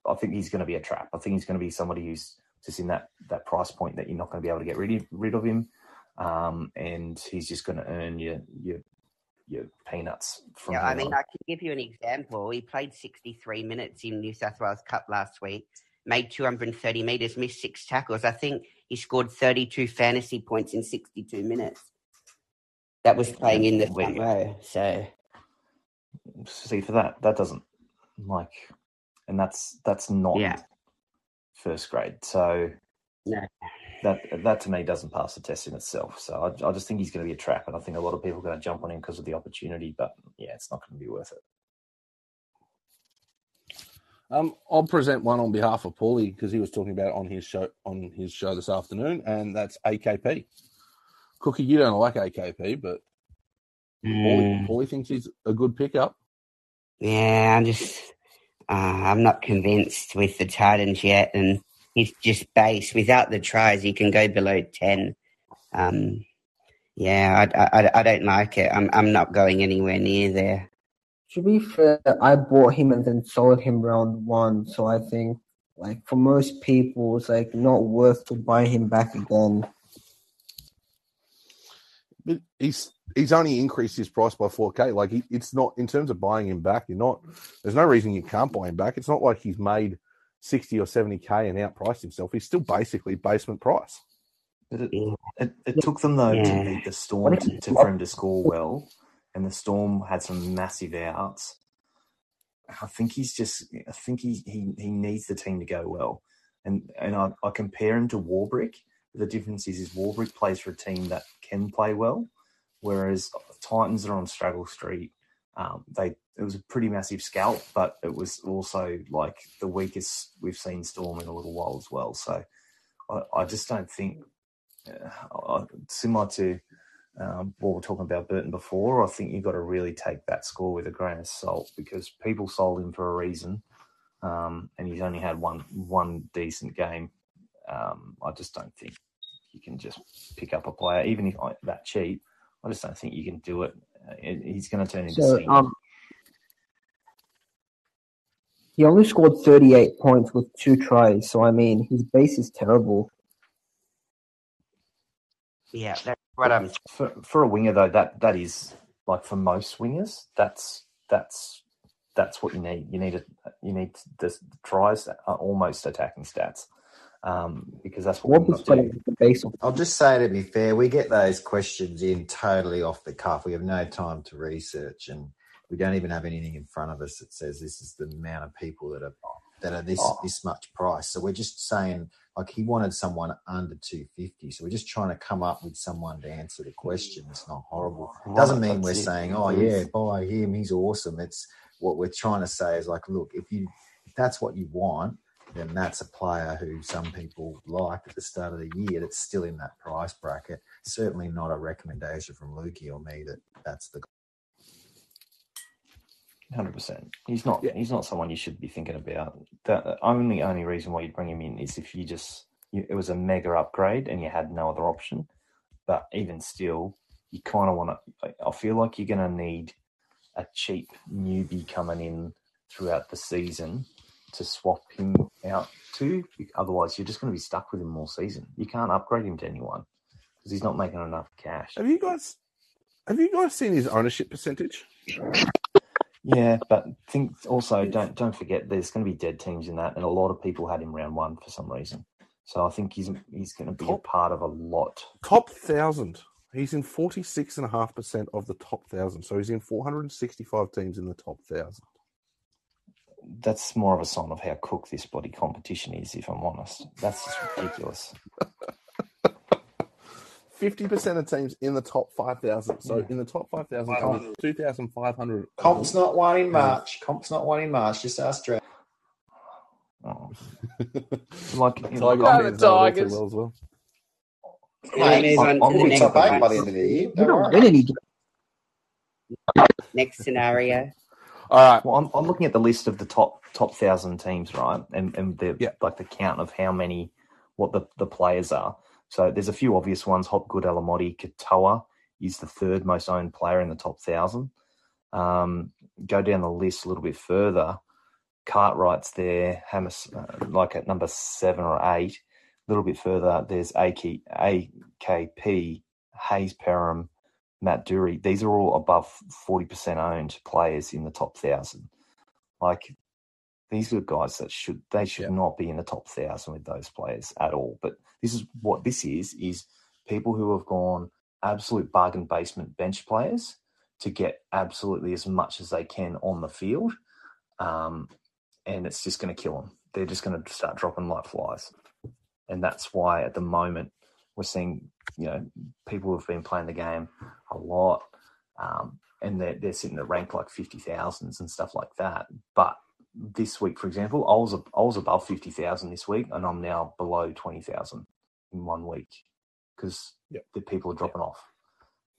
I think he's going to be a trap. I think he's going to be somebody who's just in that, that price point that you're not going to be able to get rid of, rid of him, um, and he's just going to earn your your, your peanuts. From yeah, I mean, on. I can give you an example. He played sixty-three minutes in New South Wales Cup last week, made two hundred thirty metres, missed six tackles. I think he scored thirty-two fantasy points in sixty-two minutes. That was playing in the front row, so... See, for that, that doesn't like, and that's that's not yeah. first grade. So no. that that to me doesn't pass the test in itself. So I, I just think he's going to be a trap, and I think a lot of people are going to jump on him because of the opportunity. But yeah, it's not going to be worth it. Um, I'll present one on behalf of Paulie because he was talking about it on his show on his show this afternoon, and that's A K P. Cookie, you don't like A K P, but. Mm. Paulie, Paulie thinks he's a good pickup. Yeah, I'm just, uh, I'm not convinced with the Titans yet, and he's just base. Without the tries, he can go below ten. Um, yeah, I, I, I don't like it. I'm, I'm not going anywhere near there. To be fair, I bought him and then sold him round one, so I think, like, for most people, it's like not worth to buy him back again. he's he's only increased his price by four K. Like, he, it's not, in terms of buying him back, you're not, there's no reason you can't buy him back. It's not like he's made sixty or seventy K and outpriced himself. He's still basically basement price. But it, yeah. it, it took them, though, yeah. to beat the Storm to, to, for him to score well, and the Storm had some massive outs. I think he's just – I think he, he, he needs the team to go well. And and I, I compare him to Warbrick. The difference is, is Warbrick plays for a team that can play well, whereas Titans are on struggle street. Um, they It was a pretty massive scalp, but it was also, like, the weakest we've seen Storm in a little while as well. So I, I just don't think – Uh, similar to um, what we were talking about Burton before, I think you've got to really take that score with a grain of salt, because people sold him for a reason, um, and he's only had one one decent game. Um, I just don't think you can just pick up a player, even if I, that cheap. I just don't think you can do it. He's going to turn into so, um, he only scored thirty-eight points with two tries, so I mean his base is terrible. Yeah, that's right. Um, for, for a winger though, that, that is like for most wingers, that's that's that's what you need. You need a you need the tries that are almost attacking stats, um, because that's what we're not doing. I'll just say, to be fair, we get those questions in totally off the cuff. We have no time to research, and we don't even have anything in front of us that says this is the amount of people that are that are this oh. this much price. So we're just saying. Like, he wanted someone under two fifty. So we're just trying to come up with someone to answer the question. It's not horrible. It doesn't mean we're saying, oh, yeah, buy him, he's awesome. It's what we're trying to say is, like, look, if you if that's what you want, then that's a player who some people liked at the start of the year that's still in that price bracket. Certainly not a recommendation from Lukey or me that that's the one hundred percent. He's not. Yeah. He's not someone you should be thinking about. The only only reason why you bring him in is if you just you, it was a mega upgrade and you had no other option. But even still, you kind of want to. I feel like you're going to need a cheap newbie coming in throughout the season to swap him out to. Otherwise, you're just going to be stuck with him all season. You can't upgrade him to anyone because he's not making enough cash. Have you guys? Have you guys seen his ownership percentage? Yeah, but think also don't don't forget there's going to be dead teams in that, and a lot of people had him round one for some reason. So I think he's he's going to be top, a part of a lot. Top thousand. He's in forty-six point five percent of the top thousand. So he's in four hundred sixty-five teams in the top thousand. That's more of a sign of how cooked this bloody competition is, if I'm honest. That's just ridiculous. fifty percent of teams in the top five thousand. So yeah. In the top five thousand, wow. two thousand five hundred. Comp's not one in March. Comp's not one in March. Just ask Dre. Oh. like, the you know, like the Tigers. Well as well. Yeah, yeah, I'm, I'm in top eight by the end of the year. Don't worry. Next scenario. All right. Well, I'm, I'm looking at the list of the top top thousand teams, right? And and the yeah. like the count of how many, what the, the players are. So there's a few obvious ones. Hopgood, Alamotti, Katoa is the third most owned player in the top one thousand. Um, go down the list a little bit further. Cartwright's there, Hammers, uh, like at number seven or eight. A little bit further, there's A K P, Hayes Perham, Matt Dury. These are all above forty percent owned players in the top one thousand. Like, these are guys that should they should yeah. not be in the top thousand with those players at all. But this is what this is: is people who have gone absolute bargain basement bench players to get absolutely as much as they can on the field, um, and it's just going to kill them. They're just going to start dropping like flies, and that's why at the moment we're seeing you know people who've been playing the game a lot, um, and they're they're sitting at rank like fifty thousands and stuff like that, but. This week, for example, I was I was above fifty thousand this week, and I'm now below twenty thousand in one week because yep. the people are dropping yep. off.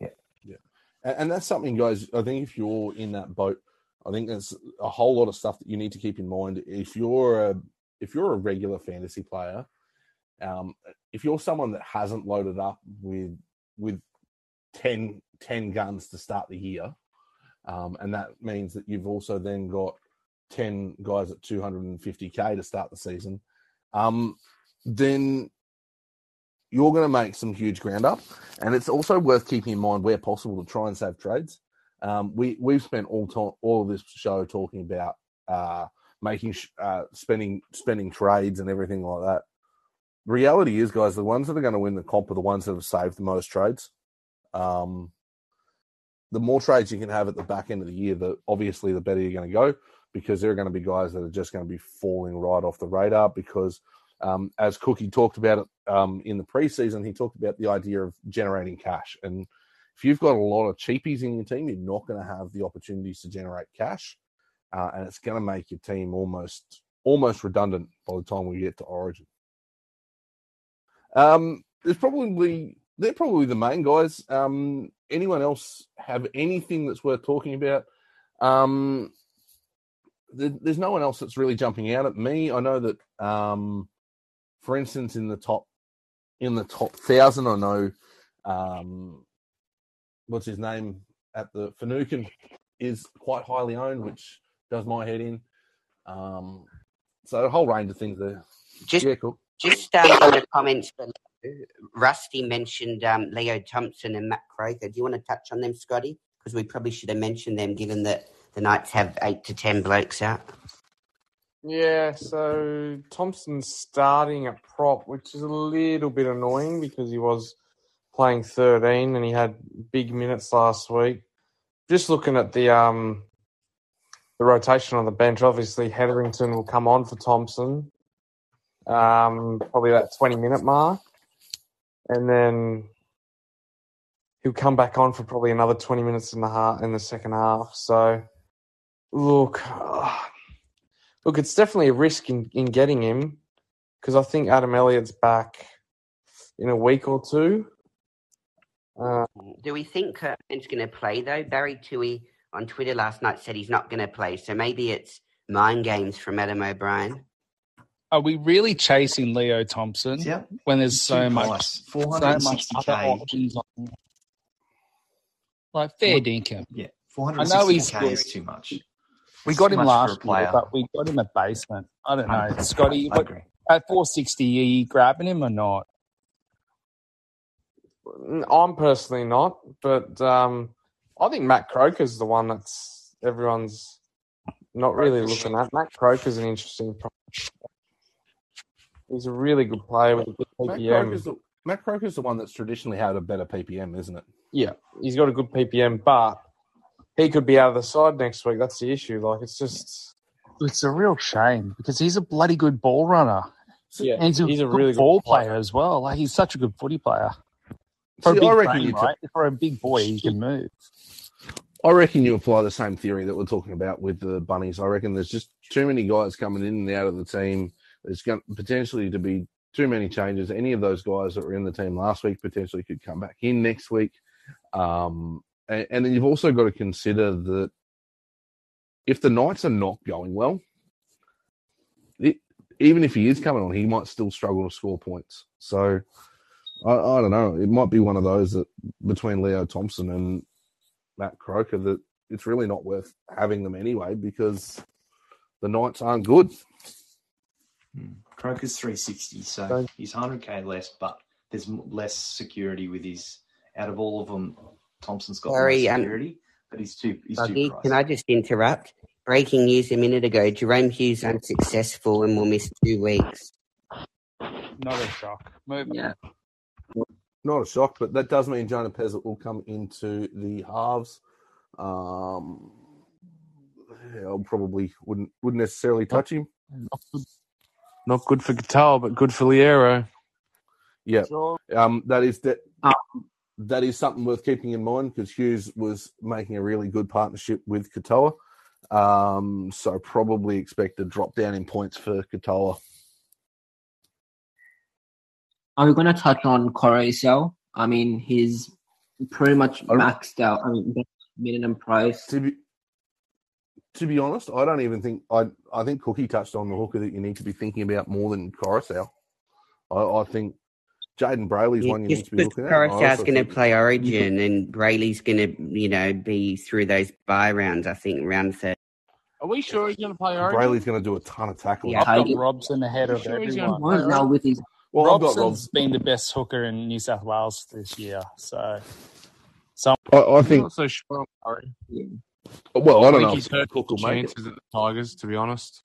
Yeah, yeah, and, and that's something, guys. I think if you're in that boat, I think there's a whole lot of stuff that you need to keep in mind. If you're a if you're a regular fantasy player, um, if you're someone that hasn't loaded up with with ten, ten guns to start the year, um, and that means that you've also then got ten guys at two hundred fifty K to start the season, um, then you're going to make some huge ground up. And it's also worth keeping in mind where possible to try and save trades. Um, we, we've spent all to- all of this show talking about uh, making sh- uh, spending spending trades and everything like that. The reality is, guys, the ones that are going to win the comp are the ones that have saved the most trades. Um, the more trades you can have at the back end of the year, the obviously the better you're going to go, because there are going to be guys that are just going to be falling right off the radar because, um, as Cookie talked about it um, in the preseason, he talked about the idea of generating cash. And if you've got a lot of cheapies in your team, you're not going to have the opportunities to generate cash, uh, and it's going to make your team almost almost redundant by the time we get to Origin. Um, there's probably they're probably the main guys. Um, anyone else have anything that's worth talking about? Um, there, there's no one else that's really jumping out at me. I know that, um, for instance, in the top in the top thousand, I know um, what's his name at the Finucane is quite highly owned, which does my head in. Um, so a whole range of things there. Just- yeah, cool. Just um, in the comments below, Rusty mentioned um, Leo Thompson and Matt Croker. Do you want to touch on them, Scotty? Because we probably should have mentioned them, given that the Knights have eight to ten blokes out. Yeah, so Thompson's starting at prop, which is a little bit annoying because he was playing thirteen and he had big minutes last week. Just looking at the um, the rotation on the bench, obviously Hetherington will come on for Thompson. Um, probably that twenty-minute mark, and then he'll come back on for probably another twenty minutes in the half, in the second half. So, look, uh, look, it's definitely a risk in, in getting him because I think Adam Elliott's back in a week or two. Uh, Do we think Kurtman's going to play, though? Barry Toohey on Twitter last night said he's not going to play, so maybe it's mind games from Adam O'Brien. Are we really chasing Leo Thompson yep. when there's so much, so much other options on? Like, fair dinkum. Yeah, four hundred sixty K is too much. We got him last year, but we got him a basement. I don't know. Scotty, what, at four sixty, are you grabbing him or not? I'm personally not, but um, I think Matt Croker's the one that's everyone's not really looking at. Matt Croker's an interesting prospect. He's a really good player with a good P P M. Matt Croker's the, the one that's traditionally had a better P P M, isn't it? Yeah, he's got a good P P M, but he could be out of the side next week. That's the issue. Like, it's just... It's a real shame because he's a bloody good ball runner. Yeah, and he's a, he's a good really ball good ball player as well. Like, he's such a good footy player. For, See, a, big frame, right? t- For a big boy, he can move. I reckon you apply the same theory that we're talking about with the Bunnies. I reckon there's just too many guys coming in and out of the team. There's going to potentially to be too many changes. Any of those guys that were in the team last week potentially could come back in next week. Um, and, and then you've also got to consider that if the Knights are not going well, it, even if he is coming on, he might still struggle to score points. So I, I don't know. It might be one of those that between Leo Thompson and Matt Croker that it's really not worth having them anyway because the Knights aren't good. Croker's three sixty, so he's one hundred K less, but there's less security with his. Out of all of them, Thompson's got Sorry, more security, um, but he's too. He's Buggy, too pricey. Can I just interrupt? Breaking news a minute ago: Jerome Hughes unsuccessful and will miss two weeks. Not a shock. Move yeah. on. Not a shock, but that does mean Jonah Pezzett will come into the halves. Um, I probably wouldn't wouldn't necessarily touch him. Not good for Gattal, but good for Liero. Yeah, um, that is that. Um, that is something worth keeping in mind because Hughes was making a really good partnership with Katoa, um, so probably expect a drop down in points for Katoa. Are we going to touch on Coruscant? I mean, he's pretty much maxed out. I mean, minimum price. To be- To be honest, I don't even think I. I think Cookie touched on the hooker that you need to be thinking about more than Coruscant. I, I think Jaden Brayley's yeah, one you need to be looking at. Coruscant's going to play Origin, and Brayley's going to, you know, be through those bye rounds. I think round thirty. Are we sure he's going to play Origin? Brayley's going to do a ton of tackling. Yeah, I've got Robson ahead of sure everyone. Now with his Well, Robson's I've got been the best hooker in New South Wales this year, so. so I, I think. I'm not so sure. I'm yeah. Well, I don't I think know. He's hurt the chances at the Tigers, to be honest.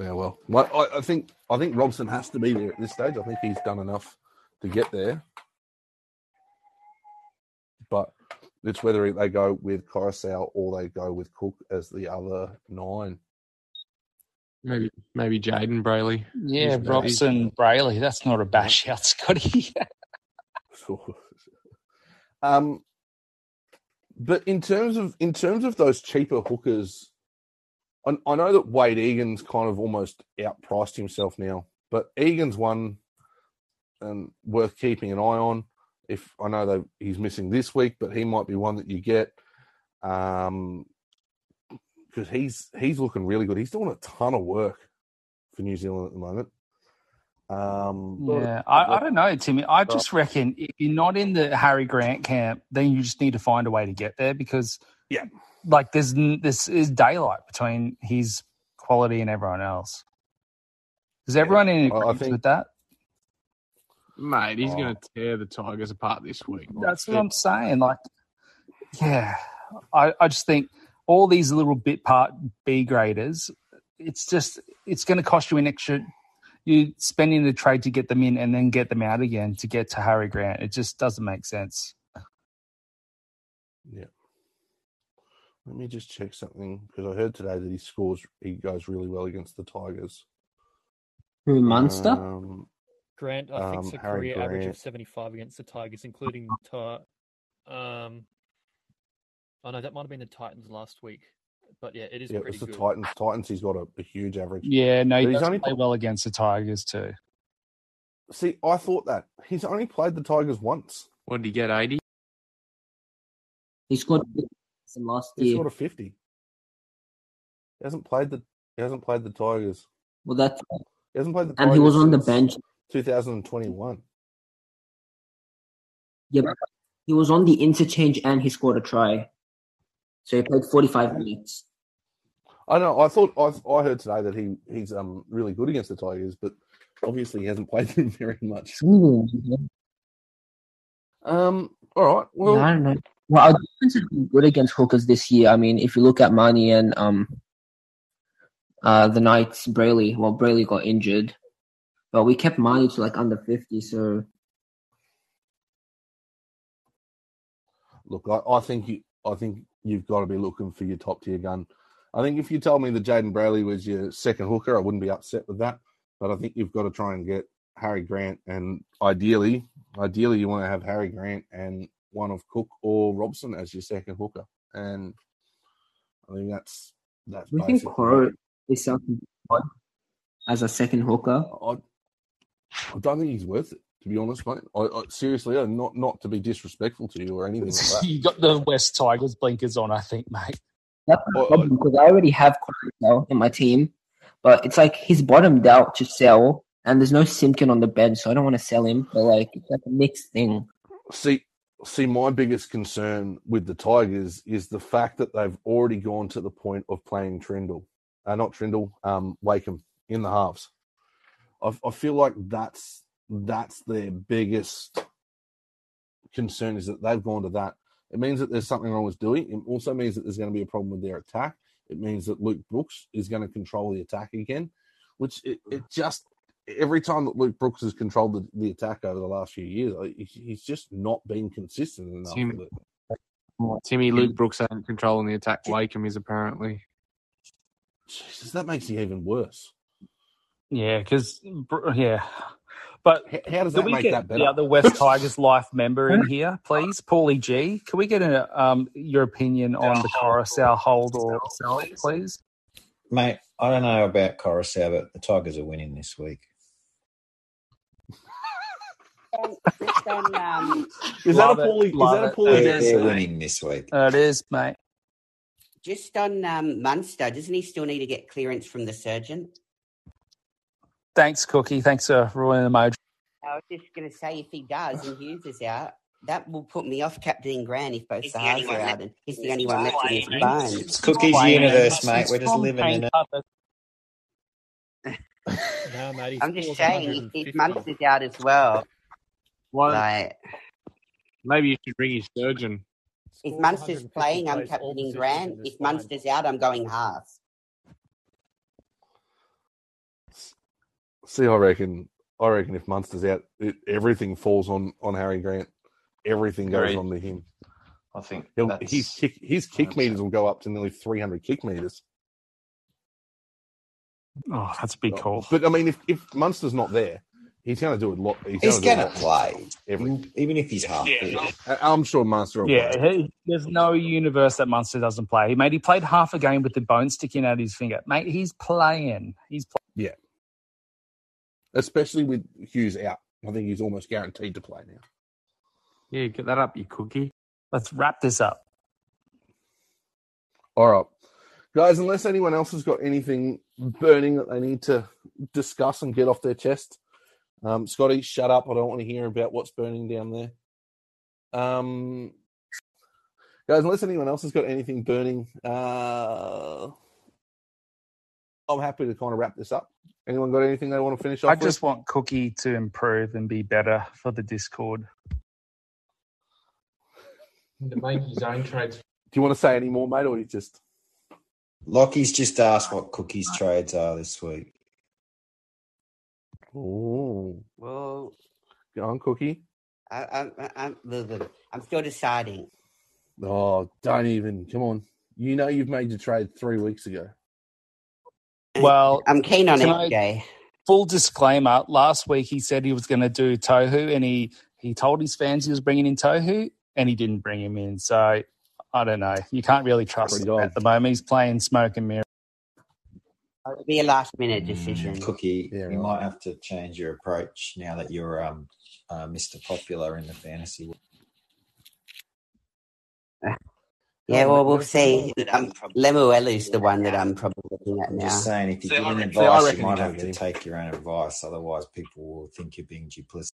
Yeah, well, I, I think I think Robson has to be there at this stage. I think he's done enough to get there, but it's whether they go with Coruscant or they go with Cook as the other nine. Maybe maybe Jaden Brayley. Yeah, he's Robson bad. Brayley. That's not a bash out, Scotty. um, but in terms of in terms of those cheaper hookers. I know that Wade Egan's kind of almost outpriced himself now, but Egan's one and worth keeping an eye on. If I know that he's missing this week, but he might be one that you get because um, he's he's looking really good. He's doing a ton of work for New Zealand at the moment. Um, yeah, I, I don't know, Timmy. I just reckon if you're not in the Harry Grant camp, then you just need to find a way to get there because yeah. Like there's this is daylight between his quality and everyone else. Is everyone yeah, in agreement with that? Mate, he's oh. going to tear the Tigers apart this week. That's what I'm saying. Like, yeah, I, I just think all these little bit part B graders, it's just it's going to cost you an extra. You're spending the trade to get them in and then get them out again to get to Harry Grant. It just doesn't make sense. Yeah. Let me just check something because I heard today that he scores, he goes really well against the Tigers. Who, Munster? Um, Grant, I think, it's um, a Harry career Grant. Average of seventy-five against the Tigers, including. Ta- um, oh, no, that might have been the Titans last week. But yeah, it is yeah, pretty good. Yeah, it's the Titans. Titans, he's got a, a huge average. Yeah, no, he but doesn't only play well against the Tigers, too. See, I thought that. He's only played the Tigers once. What did he get, eighty? He scored. Last year. He's sort of fifty. He hasn't played the he hasn't played the Tigers. Well, that's he hasn't played the Tigers and he was on the bench. twenty twenty-one. Yeah, but he was on the interchange and he scored a try, so he played forty-five minutes. I know. I thought I I heard today that he he's um really good against the Tigers, but obviously he hasn't played them very much. Mm-hmm. Um. All right. Well, no, I don't know. Well, our defense has been good against hookers this year. I mean, if you look at Marnie and um, uh, the Knights, Brayley, well, Brayley got injured, but we kept Marnie to like under fifty. So, look, I, I think you, I think you've got to be looking for your top tier gun. I think if you told me that Jaden Brayley was your second hooker, I wouldn't be upset with that. But I think you've got to try and get Harry Grant, and ideally, ideally, you want to have Harry Grant and one of Cook or Robson as your second hooker. And I think that's that's we think Coro is something as a second hooker. I, I don't think he's worth it, to be honest, mate. I, I, seriously, not not to be disrespectful to you or anything like that. You got the West Tigers blinkers on, I think, mate. That's the problem, because I already have Coro in my team, but it's like he's bottomed out to sell, and there's no Simkin on the bench, so I don't want to sell him. But like it's like a mixed thing. See. See, my biggest concern with the Tigers is the fact that they've already gone to the point of playing Trindle, uh, not Trindle, um, Wakeham in the halves. I've, I feel like that's that's their biggest concern is that they've gone to that. It means that there's something wrong with Dewey. It also means that there's going to be a problem with their attack. It means that Luke Brooks is going to control the attack again, which it, it just. Every time that Luke Brooks has controlled the, the attack over the last few years, he's just not been consistent enough. Tim, with it. Timmy, Luke Brooks ain't controlling the attack. Wakeham is apparently. Jesus, that makes it even worse. Yeah, because yeah, but how, how does that make that better? The other West Tigers life member in here, please, Paulie G. Can we get an, um your opinion on the Coruscant hold or sell, please, mate? I don't know about Coruscant, but the Tigers are winning this week. Then, um, is that a Paulie? Is that a Paulie? They're, they're winning this week. Oh, it is, mate. Just on um, Munster, doesn't he still need to get clearance from the surgeon? Thanks, Cookie. Thanks for ruining the mojo. I was just going to say, if he does and Hughes is out, that will put me off Captain Grant if both sides are out. And he's the only one left in his bones. It's Cookie's universe, mate. We're just living in it. No, mate, I'm just saying, if Munster's out as well. Well, like, maybe you should ring his surgeon. If Munster's playing, I'm captaining Grant. If Munster's out, I'm going half. See, I reckon. I reckon if Munster's out, it, everything falls on, on Harry Grant. Everything goes Agreed. on to him. I think his kick, his kick meters will go up to nearly three hundred kick meters. Oh, that's a big call. But I mean, if, if Munster's not there, he's going to do a lot. He's, he's going to play, every, even if he's half. Yeah. I'm sure Munster will yeah, play. He, there's no universe that Munster doesn't play. Mate, he played half a game with the bone sticking out of his finger. Mate, he's playing. He's playing. Yeah. Especially with Hughes out. I think he's almost guaranteed to play now. Yeah, get that up, you cookie. Let's wrap this up. All right. Guys, unless anyone else has got anything burning that they need to discuss and get off their chest, um, Scotty, shut up. I don't want to hear about what's burning down there. Um, guys, unless anyone else has got anything burning, uh, I'm happy to kind of wrap this up. Anyone got anything they want to finish off with? I just want Cookie to improve and be better for the Discord. To make his own trades. Do you want to say any more, mate, or you just... Lockie's just asked what Cookie's trades are this week. Oh, well, go on, Cookie. I, I, I'm, I'm still deciding. Oh, don't even. Come on. You know you've made your trade three weeks ago. Well, I'm keen on it, Jay. Full disclaimer, last week he said he was going to do Tohu, and he, he told his fans he was bringing in Tohu, and he didn't bring him in. So... I don't know. You can't really trust him at the moment. He's playing smoke and mirror. It'll be a last-minute decision. Cookie, yeah, right. You might have to change your approach now that you're um, uh, Mister Popular in the fantasy world. Yeah, well, we'll see. Um, Lemuelu's the one that I'm probably looking at now. I'm just saying, if you're giving advice, you might have to take your own advice. Otherwise, people will think you're being duplicitous.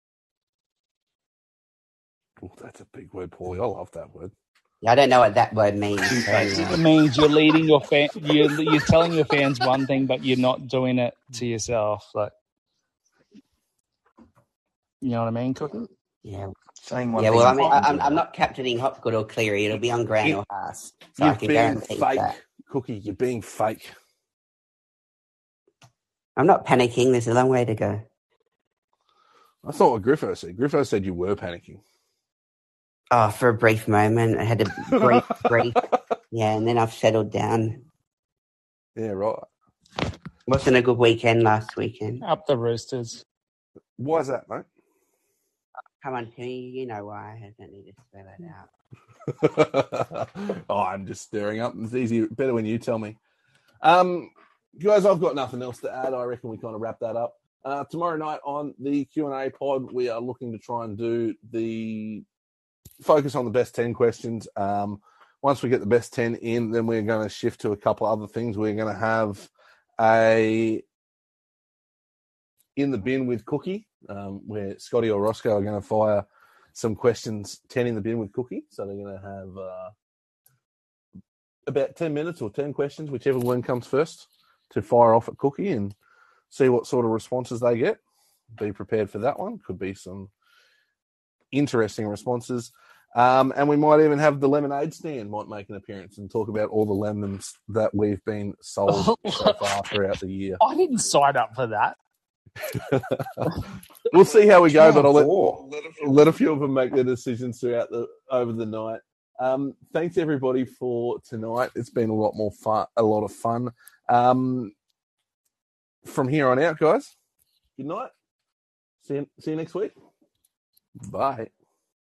Oh, that's a big word, Paulie. I love that word. I don't know what that word means. It means you're leading your fan. You're, you're telling your fans one thing, but you're not doing it to yourself. Like, you know what I mean, Cookie? Yeah. Saying one yeah. Well, I mean, I'm, I'm not captaining Hopgood or Cleary. It'll be on Grant or Haas. So I can guarantee fake, that. Cookie, you're being fake. I'm not panicking. There's a long way to go. That's not what Griffo said. Griffo said you were panicking. Oh, for a brief moment. I had a brief, brief. Yeah, and then I've settled down. Yeah, right. Wasn't a good weekend last weekend. Up the Roosters. Why is that, mate? Come on, Timmy, you know why. I don't need to spell it out. Oh, I'm just stirring up. It's easy, better when you tell me. Um, guys, I've got nothing else to add. I reckon we kind of wrap that up. Uh, tomorrow night on the Q and A pod, we are looking to try and do the... focus on the best ten questions. Um, once we get the best ten in, then we're going to shift to a couple other things. We're going to have a in the bin with Cookie, um, where Scotty or Roscoe are going to fire some questions, ten in the bin with Cookie. So they're going to have uh, about ten minutes or ten questions, whichever one comes first, to fire off at Cookie and see what sort of responses they get. Be prepared for that one. Could be some interesting responses. Um, and we might even have the lemonade stand might make an appearance and talk about all the lemons that we've been sold so far throughout the year. I didn't sign up for that. We'll see how we go, but I'll let, let a few of them make their decisions throughout the over the night. Um, thanks everybody for tonight. It's been a lot more fun, a lot of fun. Um, from here on out, guys. Good night. See you, see you next week. Bye.